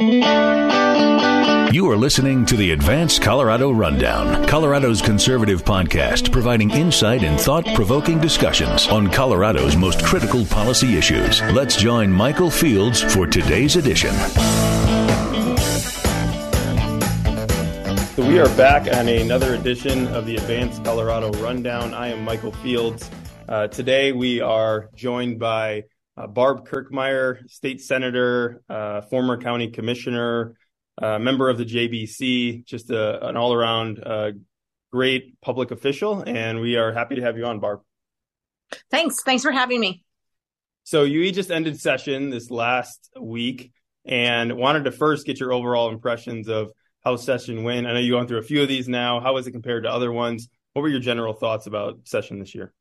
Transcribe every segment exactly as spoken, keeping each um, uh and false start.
You are listening to the Advanced Colorado Rundown, Colorado's conservative podcast providing insight and thought-provoking discussions on Colorado's most critical policy issues. Let's join Michael Fields for today's edition. So we are back on another edition of the Advanced Colorado Rundown. I am Michael Fields. Uh, today we are joined by Uh, Barb Kirkmeyer, state senator, uh, former county commissioner, uh, member of the J B C, just a, an all-around uh, great public official. And we are happy to have you on, Barb. Thanks. Thanks for having me. So you just ended session this last week and wanted to first get your overall impressions of how session went. I know you've gone through a few of these now. How was it compared to other ones? What were your general thoughts about session this year?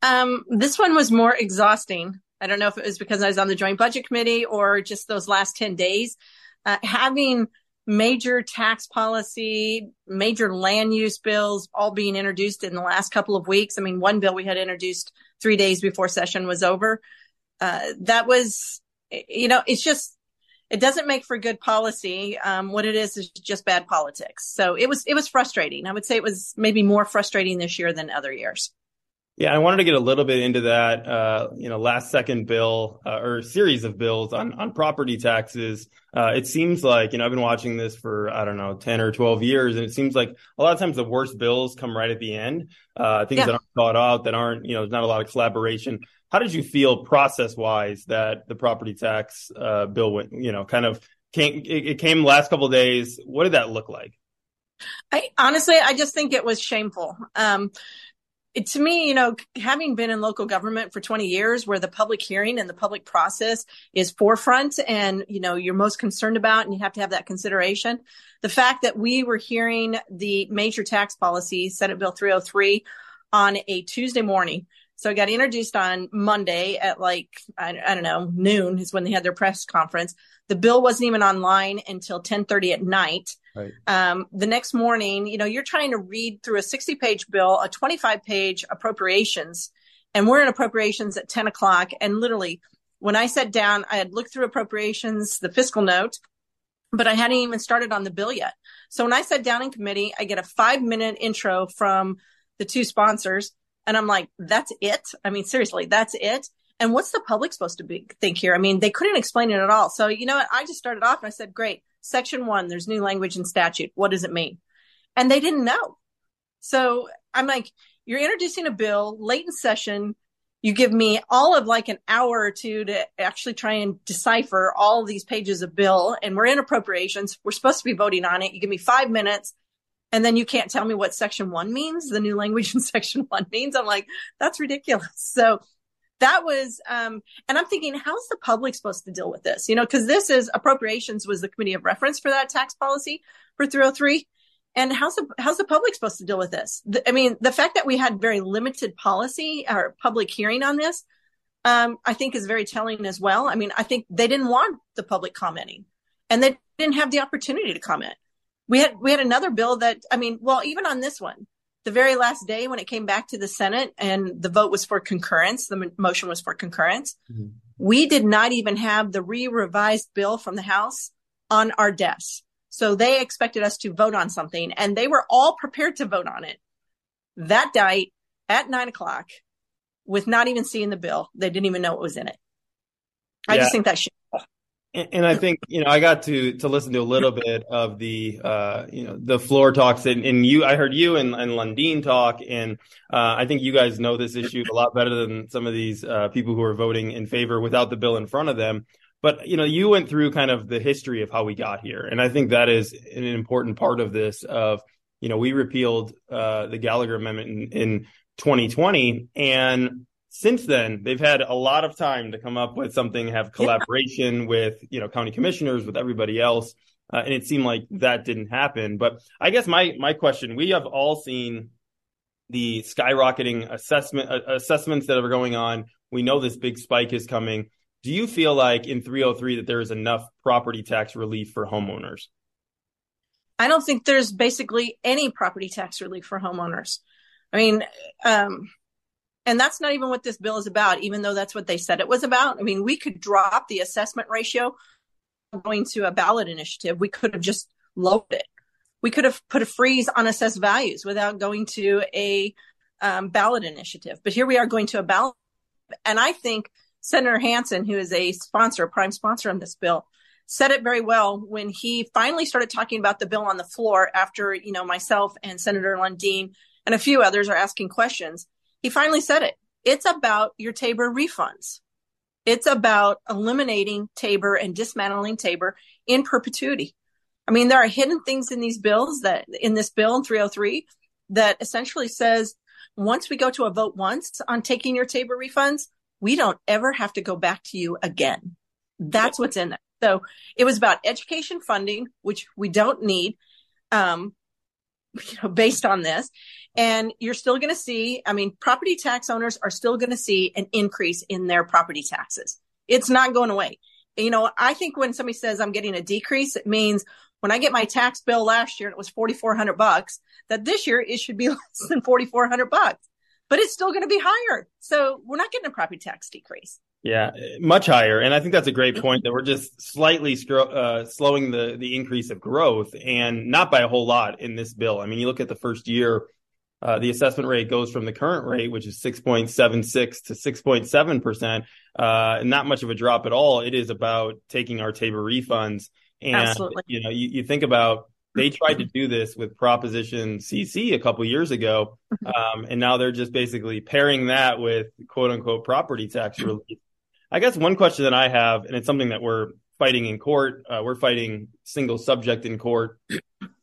Um, this one was more exhausting. I don't know if it was because I was on the Joint Budget Committee or just those last ten days. Uh, having major tax policy, major land use bills all being introduced in the last couple of weeks. I mean, one bill we had introduced three days before session was over. Uh, that was, you know, it's just, it doesn't make for good policy. Um, what it is is just bad politics. So it was, it was frustrating. I would say it was maybe more frustrating this year than other years. Yeah, I wanted to get a little bit into that, uh, you know, last second bill uh, or series of bills on, on property taxes. Uh, it seems like, you know, I've been watching this for, I don't know, ten or twelve years. And it seems like a lot of times the worst bills come right at the end. Uh, things yeah. that aren't thought out, that aren't, you know, there's not a lot of collaboration. How did you feel process wise that the property tax uh, bill went, you know, kind of came, it, it came last couple of days. What did that look like? I honestly, I just think it was shameful. Um To me, you know, having been in local government for twenty years where the public hearing and the public process is forefront and, you know, you're most concerned about and you have to have that consideration. The fact that we were hearing the major tax policy, Senate Bill three oh three, on a Tuesday morning. So it got introduced on Monday at like, I, I don't know, noon is when they had their press conference. The bill wasn't even online until ten thirty at night. Right. Um, the next morning, you know, you're trying to read through a sixty page bill, a twenty-five page appropriations, and we're in appropriations at ten o'clock. And literally, when I sat down, I had looked through appropriations, the fiscal note, but I hadn't even started on the bill yet. So when I sat down in committee, I get a five minute intro from the two sponsors. And I'm like, that's it? I mean, seriously, that's it? And what's the public supposed to be, think here? I mean, they couldn't explain it at all. So, you know what? I just started off and I said, great, section one, there's new language in statute. What does it mean? And they didn't know. So I'm like, you're introducing a bill late in session. You give me all of like an hour or two to actually try and decipher all these pages of bill. And we're in appropriations. We're supposed to be voting on it. You give me five minutes. And then you can't tell me what section one means, the new language in section one means. I'm like, that's ridiculous. So that was, um, and I'm thinking, how's the public supposed to deal with this? You know, because this is appropriations was the committee of reference for that tax policy for three oh three. And how's the, how's the public supposed to deal with this? The, I mean, the fact that we had very limited policy or public hearing on this, um, I think is very telling as well. I mean, I think they didn't want the public commenting and they didn't have the opportunity to comment. We had we had another bill that, I mean, well, even on this one, the very last day when it came back to the Senate and the vote was for concurrence, the motion was for concurrence, mm-hmm. we did not even have the re-revised bill from the House on our desks. So they expected us to vote on something, and they were all prepared to vote on it. That night at nine o'clock, with not even seeing the bill, they didn't even know what was in it. I yeah. just think that should. And I think, you know, I got to to listen to a little bit of the, uh, you know, the floor talks and, and you I heard you and, and Lundeen talk. And uh, I think you guys know this issue a lot better than some of these uh, people who are voting in favor without the bill in front of them. But, you know, you went through kind of the history of how we got here. And I think that is an important part of this of, you know, we repealed uh, the Gallagher Amendment in, in twenty twenty and Since then, they've had a lot of time to come up with something, have collaboration yeah. with, you know, county commissioners, with everybody else. Uh, and it seemed like that didn't happen. But I guess my my question, we have all seen the skyrocketing assessment uh, assessments that are going on. We know this big spike is coming. Do you feel like in three oh three that there is enough property tax relief for homeowners? I don't think there's basically any property tax relief for homeowners. I mean, um, and that's not even what this bill is about, even though that's what they said it was about. I mean, we could drop the assessment ratio going to a ballot initiative. We could have just lowered it. We could have put a freeze on assessed values without going to a um, ballot initiative. But here we are going to a ballot. And I think Senator Hansen, who is a sponsor, prime sponsor on this bill, said it very well when he finally started talking about the bill on the floor after, you know, myself and Senator Lundeen and a few others are asking questions. He finally said it. It's about your TABOR refunds. It's about eliminating TABOR and dismantling TABOR in perpetuity. I mean, there are hidden things in these bills that in this bill in three oh three that essentially says once we go to a vote once on taking your TABOR refunds, we don't ever have to go back to you again. That's what's in there. So it was about education funding, which we don't need, um, you know, based on this. And you're still going to see, I mean, property tax owners are still going to see an increase in their property taxes. It's not going away. You know, I think when somebody says I'm getting a decrease, it means when I get my tax bill last year and it was forty-four hundred bucks, that this year it should be less than forty-four hundred bucks, but it's still going to be higher. So we're not getting a property tax decrease. Yeah, much higher. And I think that's a great point that we're just slightly uh, slowing the, the increase of growth and not by a whole lot in this bill. I mean, you look at the first year, uh, the assessment rate goes from the current rate, which is six point seven six to six point seven percent. Uh, not much of a drop at all. It is about taking our TABOR refunds. And, Absolutely. you know, you, you think about they tried to do this with Proposition C C a couple years ago. Um, and now they're just basically pairing that with quote unquote property tax relief. I guess one question that I have, and it's something that we're fighting in court, uh, we're fighting single subject in court,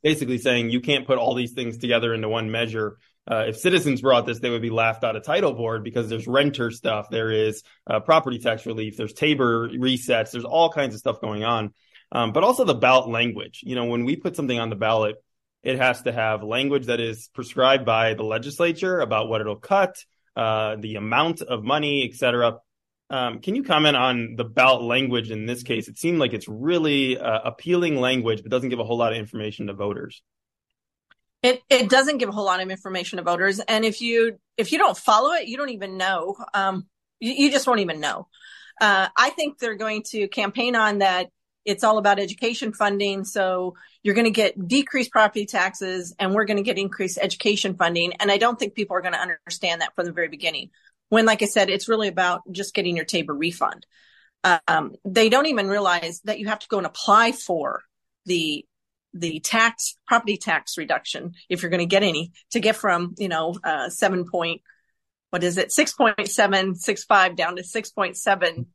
basically saying you can't put all these things together into one measure. Uh, if citizens brought this, they would be laughed out of title board because there's renter stuff. There is uh, property tax relief. There's TABOR resets. There's all kinds of stuff going on. Um, but also the ballot language. You know, when we put something on the ballot, it has to have language that is prescribed by the legislature about what it'll cut, uh, the amount of money, et cetera. Um, can you comment on the ballot language in this case? It seemed like it's really uh, appealing language, but doesn't give a whole lot of information to voters. It it doesn't give a whole lot of information to voters. And if you if you don't follow it, you don't even know. Um, you, you just won't even know. Uh, I think they're going to campaign on that. It's all about education funding. So you're going to get decreased property taxes and we're going to get increased education funding. And I don't think people are going to understand that from the very beginning. When, like I said, it's really about just getting your TABOR refund. Um, they don't even realize that you have to go and apply for the the tax property tax reduction if you're going to get any to get from, you know, uh, seven point what is it six point seven six five down to six point seven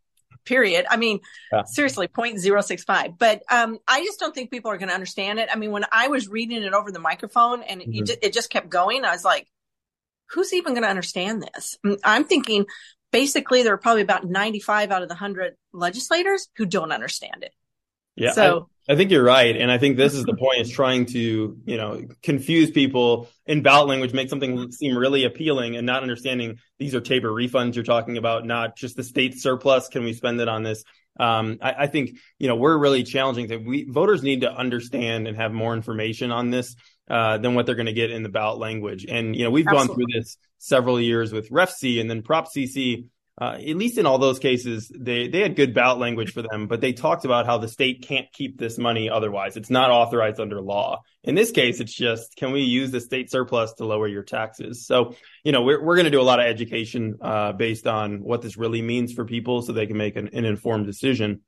period. I mean, yeah. seriously, point zero six five. But um, I just don't think people are going to understand it. I mean, when I was reading it over the microphone and mm-hmm. it, just, it just kept going, I was like, who's even going to understand this? I'm thinking basically there are probably about ninety-five out of the one hundred legislators who don't understand it. Yeah, so I, I think you're right. And I think this is the point is trying to, you know, confuse people in ballot language, make something seem really appealing and not understanding these are TABOR refunds you're talking about, not just the state surplus. Can we spend it on this? Um, I, I think, you know, we're really challenging that we voters need to understand and have more information on this uh, than what they're going to get in the ballot language. And, you know, we've Absolutely. gone through this several years with R E F C and then Prop C C. Uh, at least in all those cases, they, they had good ballot language for them, but they talked about how the state can't keep this money otherwise. It's not authorized under law. In this case, it's just, can we use the state surplus to lower your taxes? So, you know, we're we're going to do a lot of education uh, based on what this really means for people so they can make an, an informed decision.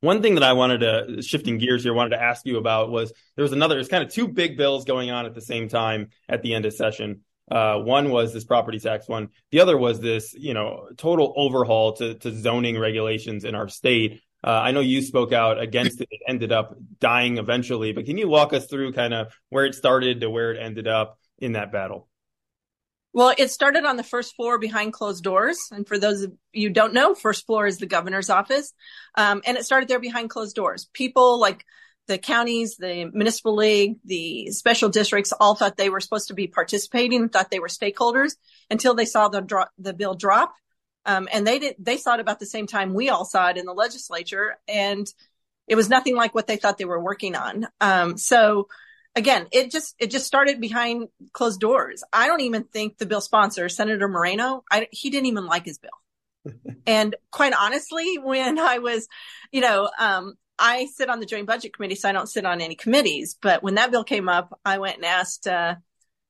One thing that I wanted to, shifting gears here, wanted to ask you about was there was another, it's kind of two big bills going on at the same time at the end of session. Uh, one was this property tax one. The other was this, you know, total overhaul to, to zoning regulations in our state. Uh, I know you spoke out against it. It ended up dying eventually. But can you walk us through kind of where it started to where it ended up in that battle? Well, it started on the first floor behind closed doors. And for those of you who don't know, first floor is the governor's office. Um, and it started there behind closed doors. People like the counties, the municipal league, the special districts all thought they were supposed to be participating, thought they were stakeholders until they saw the, dro- the bill drop. Um, and they did, they saw it about the same time we all saw it in the legislature. And it was nothing like what they thought they were working on. Um, so Again, it just it just started behind closed doors. I don't even think the bill sponsor, Senator Moreno, I, he didn't even like his bill. And quite honestly, when I was, you know, um, I sit on the Joint Budget Committee, so I don't sit on any committees. But when that bill came up, I went and asked uh,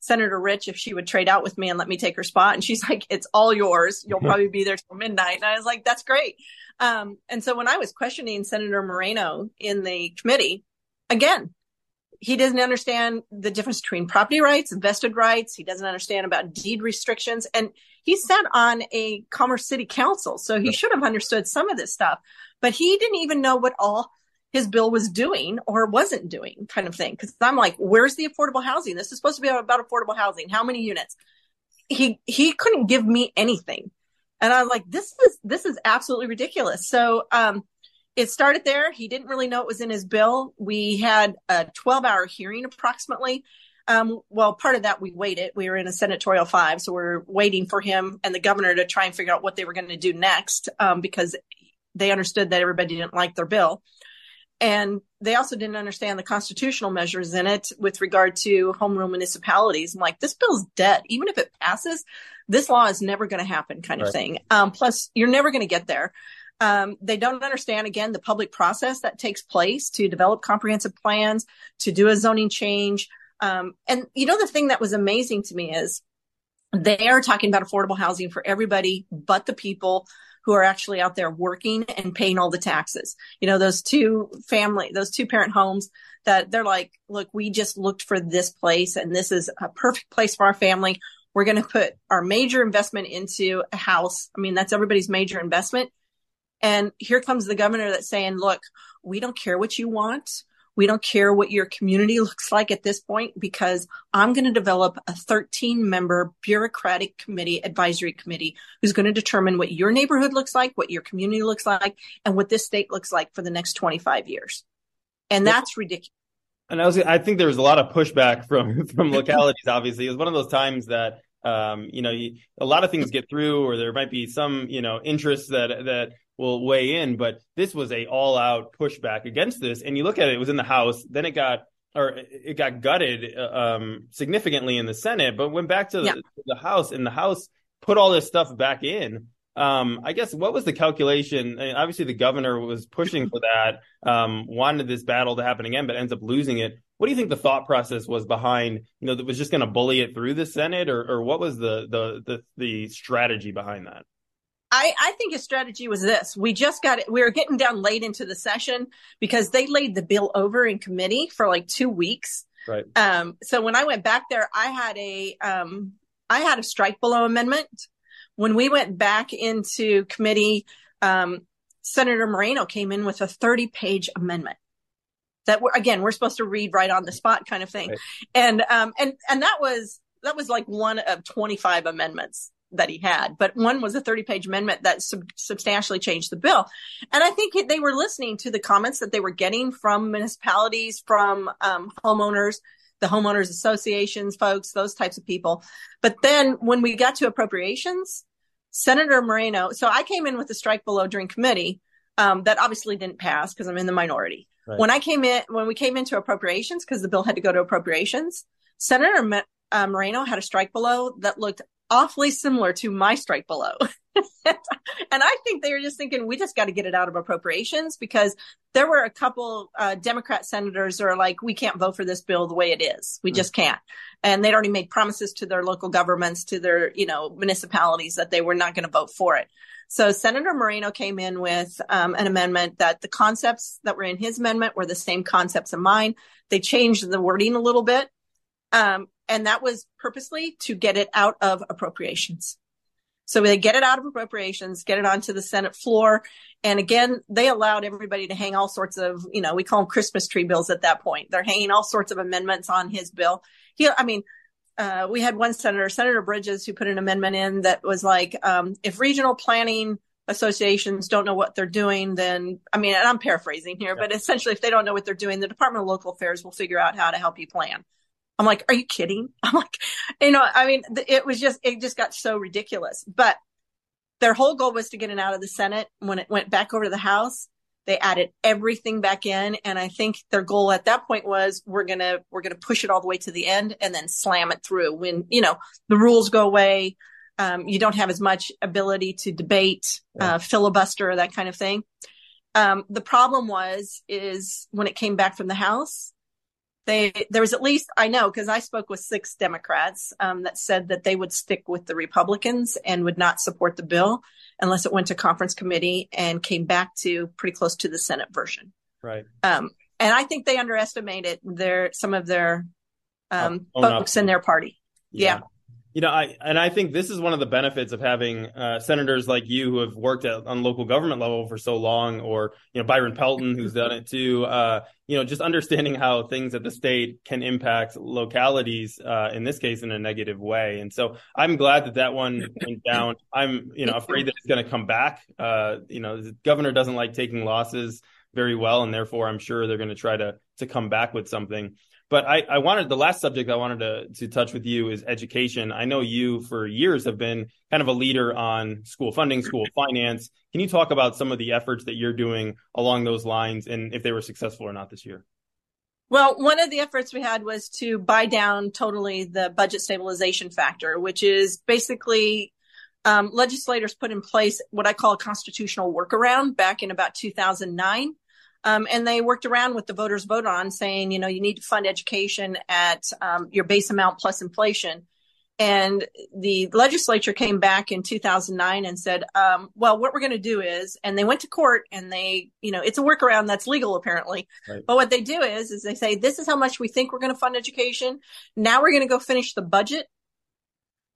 Senator Rich if she would trade out with me and let me take her spot. And she's like, it's all yours. You'll probably be there till midnight. And I was like, that's great. Um, and so when I was questioning Senator Moreno in the committee, again, he doesn't understand the difference between property rights, vested rights. He doesn't understand about deed restrictions. And he sat on a Commerce City Council, so he should have understood some of this stuff. But he didn't even know what all his bill was doing or wasn't doing kind of thing. Because I'm like, where's the affordable housing? This is supposed to be about affordable housing. How many units? He he couldn't give me anything. And I was like, this is this is absolutely ridiculous. So um it started there. He didn't really know it was in his bill. We had a twelve-hour hearing approximately. Um, well, part of that we waited. We were in a senatorial five, so we we're waiting for him and the governor to try and figure out what they were going to do next um, because they understood that everybody didn't like their bill. And they also didn't understand the constitutional measures in it with regard to home rule municipalities. I'm like, this bill's dead. Even if it passes, this law is never going to happen kind of right. thing. Um, plus, you're never going to get there. Um, they don't understand, again, the public process that takes place to develop comprehensive plans, to do a zoning change. Um, and, you know, the thing that was amazing to me is they are talking about affordable housing for everybody but the people who are actually out there working and paying all the taxes. You know, those two family, those two parent homes that they're like, look, we just looked for this place and this is a perfect place for our family. We're going to put our major investment into a house. I mean, that's everybody's major investment. And here comes the governor that's saying, look, we don't care what you want. We don't care what your community looks like at this point, because I'm going to develop a thirteen member bureaucratic committee, advisory committee, who's going to determine what your neighborhood looks like, what your community looks like, and what this state looks like for the next twenty-five years. And that's ridiculous. And I was, I think there was a lot of pushback from, from localities, obviously. It was one of those times that, um, you know, you, a lot of things get through, or there might be some, you know, interests that, that, will weigh in, but this was a all-out pushback against this. And you look at it, it was in the House, then it got or it got gutted um, significantly in the Senate, but went back to yeah. the, the House, and the House put all this stuff back in. Um, I guess what was the calculation? I mean, obviously, the governor was pushing for that, um, wanted this battle to happen again, but ends up losing it. What do you think the thought process was behind? You know, that was just going to bully it through the Senate, or or what was the the the, the strategy behind that? I, I think his strategy was this. We just got it. We were getting down late into the session because they laid the bill over in committee for like two weeks. Right. Um, so when I went back there, I had a um, I had a strike below amendment. When we went back into committee, um, Senator Moreno came in with a thirty page amendment that, we're, again, we're supposed to read right on the spot kind of thing. Right. And um, and and that was that was like one of twenty-five amendments that he had, but one was a thirty page amendment that sub- substantially changed the bill. And I think they were listening to the comments that they were getting from municipalities, from um, homeowners, the homeowners associations, folks, those types of people. But then when we got to appropriations, Senator Moreno, so I came in with a strike below during committee um, that obviously didn't pass because I'm in the minority. Right. When I came in, when we came into appropriations, because the bill had to go to appropriations, Senator uh, Moreno had a strike below that looked awfully similar to my strike below. And I think they were just thinking, we just got to get it out of appropriations, because there were a couple uh, Democrat senators who are like, we can't vote for this bill the way it is. We mm-hmm. just can't. And they'd already made promises to their local governments, to their, you know, municipalities that they were not going to vote for it. So Senator Moreno came in with um, an amendment that the concepts that were in his amendment were the same concepts in mine. They changed the wording a little bit. Um, And that was purposely to get it out of appropriations. So they get it out of appropriations, get it onto the Senate floor. And again, they allowed everybody to hang all sorts of, you know, we call them Christmas tree bills at that point. They're hanging all sorts of amendments on his bill. He, I mean, uh, we had one senator, Senator Bridges, who put an amendment in that was like, um, if regional planning associations don't know what they're doing, then, I mean, and I'm paraphrasing here, yeah. but essentially if they don't know what they're doing, the Department of Local Affairs will figure out how to help you plan. I'm like, are you kidding? I'm like, you know, I mean, it was just, it just got so ridiculous. But their whole goal was to get it out of the Senate. When it went back over to the House, they added everything back in. And I think their goal at that point was we're going to, we're going to push it all the way to the end and then slam it through when, you know, the rules go away. Um, you don't have as much ability to debate, yeah. uh, filibuster, that kind of thing. Um, the problem was, is when it came back from the House, they, there was at least, I know, because I spoke with six Democrats um, that said that they would stick with the Republicans and would not support the bill unless it went to conference committee and came back to pretty close to the Senate version. Right. Um, and I think they underestimated their some of their um, oh, folks no. in their party. Yeah. yeah. You know, I and I think this is one of the benefits of having uh, senators like you who have worked at, on local government level for so long, or, you know, Byron Pelton, who's done it too, uh, you know, just understanding how things at the state can impact localities, uh, in this case, in a negative way. And so I'm glad that that one went down. I'm, you know, afraid that it's going to come back. Uh, you know, the governor doesn't like taking losses very well, and therefore I'm sure they're going to try to to come back with something. But I, I wanted the last subject I wanted to, to touch with you is education. I know you for years have been kind of a leader on school funding, school finance. Can you talk about some of the efforts that you're doing along those lines and if they were successful or not this year? Well, one of the efforts we had was to buy down totally the budget stabilization factor, which is basically um, legislators put in place what I call a constitutional workaround back in about two thousand nine. Um, and they worked around what the voters vote on, saying, you know, you need to fund education at um, your base amount plus inflation. And the legislature came back in two thousand nine and said, um, well, what we're going to do is, and they went to court and they, you know, it's a workaround that's legal, apparently. Right. But what they do is, is they say, this is how much we think we're going to fund education. Now we're going to go finish the budget.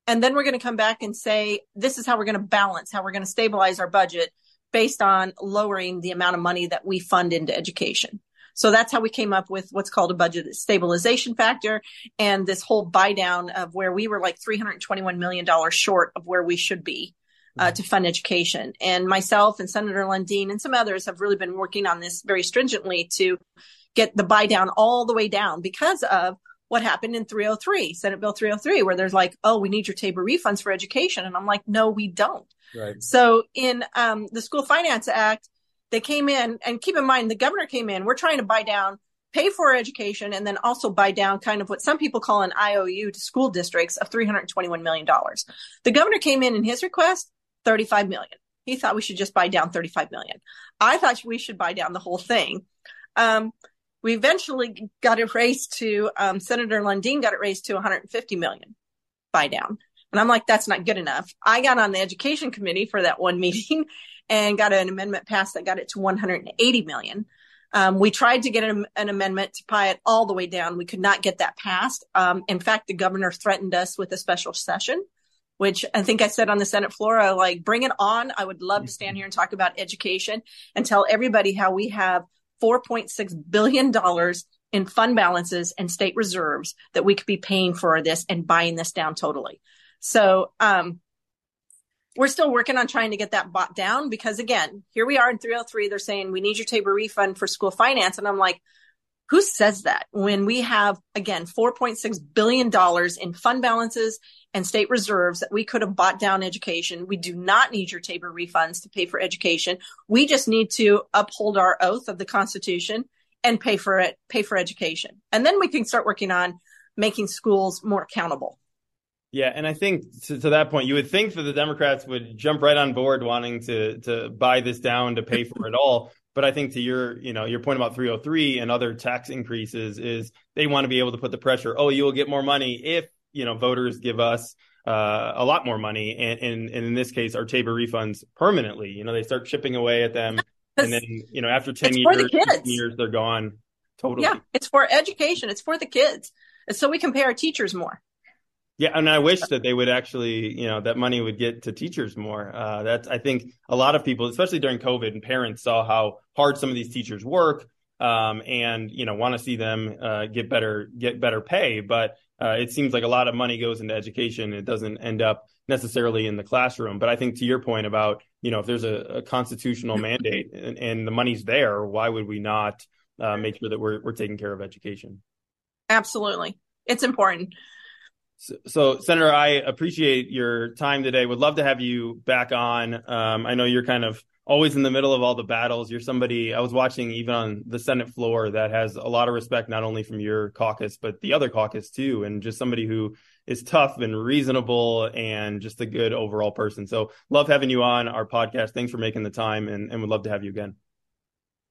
And then we're going to come back and say, this is how we're going to balance, how we're going to stabilize our budget, based on lowering the amount of money that we fund into education. So that's how we came up with what's called a budget stabilization factor and this whole buy down of where we were like three hundred twenty-one million dollars short of where we should be uh, to fund education. And myself and Senator Lundeen and some others have really been working on this very stringently to get the buy down all the way down because of what happened in three oh three, Senate Bill three oh three, where there's like, oh, we need your TABOR refunds for education. And I'm like, no, we don't. Right. So in um, the School Finance Act, they came in, and keep in mind, the governor came in, we're trying to buy down, pay for education, and then also buy down kind of what some people call an I O U to school districts of three hundred twenty-one million dollars. The governor came in in his request, thirty-five million dollars. He thought we should just buy down thirty-five million dollars. I thought we should buy down the whole thing. Um, we eventually got it raised to, um, Senator Lundeen got it raised to one hundred fifty million dollars buy down. And I'm like, that's not good enough. I got on the education committee for that one meeting and got an amendment passed that got it to one hundred eighty million. Um, we tried to get an, an amendment to pie it all the way down. We could not get that passed. Um, in fact, the governor threatened us with a special session, which I think I said on the Senate floor, I like, bring it on. I would love to stand here and talk about education and tell everybody how we have four point six billion dollars in fund balances and state reserves that we could be paying for this and buying this down totally. So um, we're still working on trying to get that bought down because, again, here we are in three oh three. They're saying we need your TABOR refund for school finance. And I'm like, who says that when we have, again, four point six billion dollars in fund balances and state reserves that we could have bought down education? We do not need your TABOR refunds to pay for education. We just need to uphold our oath of the Constitution and pay for it, pay for education. And then we can start working on making schools more accountable. Yeah. And I think to, to that point, you would think that the Democrats would jump right on board wanting to to buy this down to pay for it all. But I think to your, you know, your point about three oh three and other tax increases is they want to be able to put the pressure. Oh, you will get more money if, you know, voters give us uh, a lot more money. And, and, and in this case, our TABOR refunds permanently. You know, they start chipping away at them. And then, you know, after ten years, years, they're gone. Totally. Yeah, it's for education. It's for the kids. It's so we can pay our teachers more. Yeah. And I wish that they would actually, you know, that money would get to teachers more. Uh, that's, I think a lot of people, especially during COVID, and parents saw how hard some of these teachers work um, and, you know, want to see them uh, get better, get better pay. But Uh, it seems like a lot of money goes into education. It doesn't end up necessarily in the classroom. But I think to your point about, you know, if there's a, a constitutional mandate and, and the money's there, why would we not uh, make sure that we're we're taking care of education? Absolutely. It's important. So, so, Senator, I appreciate your time today. Would love to have you back on. Um, I know you're kind of always in the middle of all the battles. You're somebody I was watching even on the Senate floor that has a lot of respect, not only from your caucus, but the other caucus, too. And just somebody who is tough and reasonable and just a good overall person. So love having you on our podcast. Thanks for making the time, and, and would love to have you again.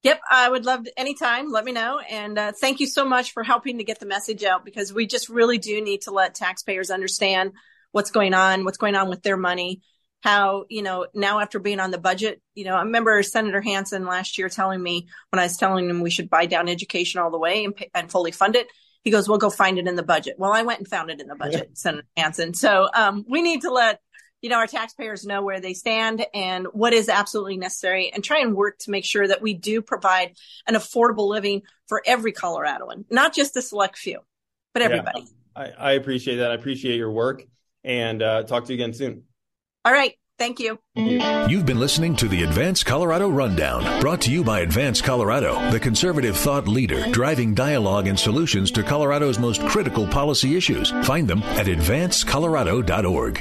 Yep. I would love to, anytime. Let me know. And uh, thank you so much for helping to get the message out, because we just really do need to let taxpayers understand what's going on, what's going on with their money, how, you know, now after being on the budget, you know, I remember Senator Hansen last year telling me when I was telling him we should buy down education all the way and, pay, and fully fund it. He goes, "Well, go find it in the budget." Well, I went and found it in the budget, yeah. Senator Hansen. So um, we need to let you know, our taxpayers know where they stand and what is absolutely necessary, and try and work to make sure that we do provide an affordable living for every Coloradoan, not just a select few, but everybody. Yeah, I, I appreciate that. I appreciate your work, and uh, talk to you again soon. All right. Thank you. You've been listening to the Advanced Colorado Rundown, brought to you by Advanced Colorado, the conservative thought leader driving dialogue and solutions to Colorado's most critical policy issues. Find them at advance colorado dot org.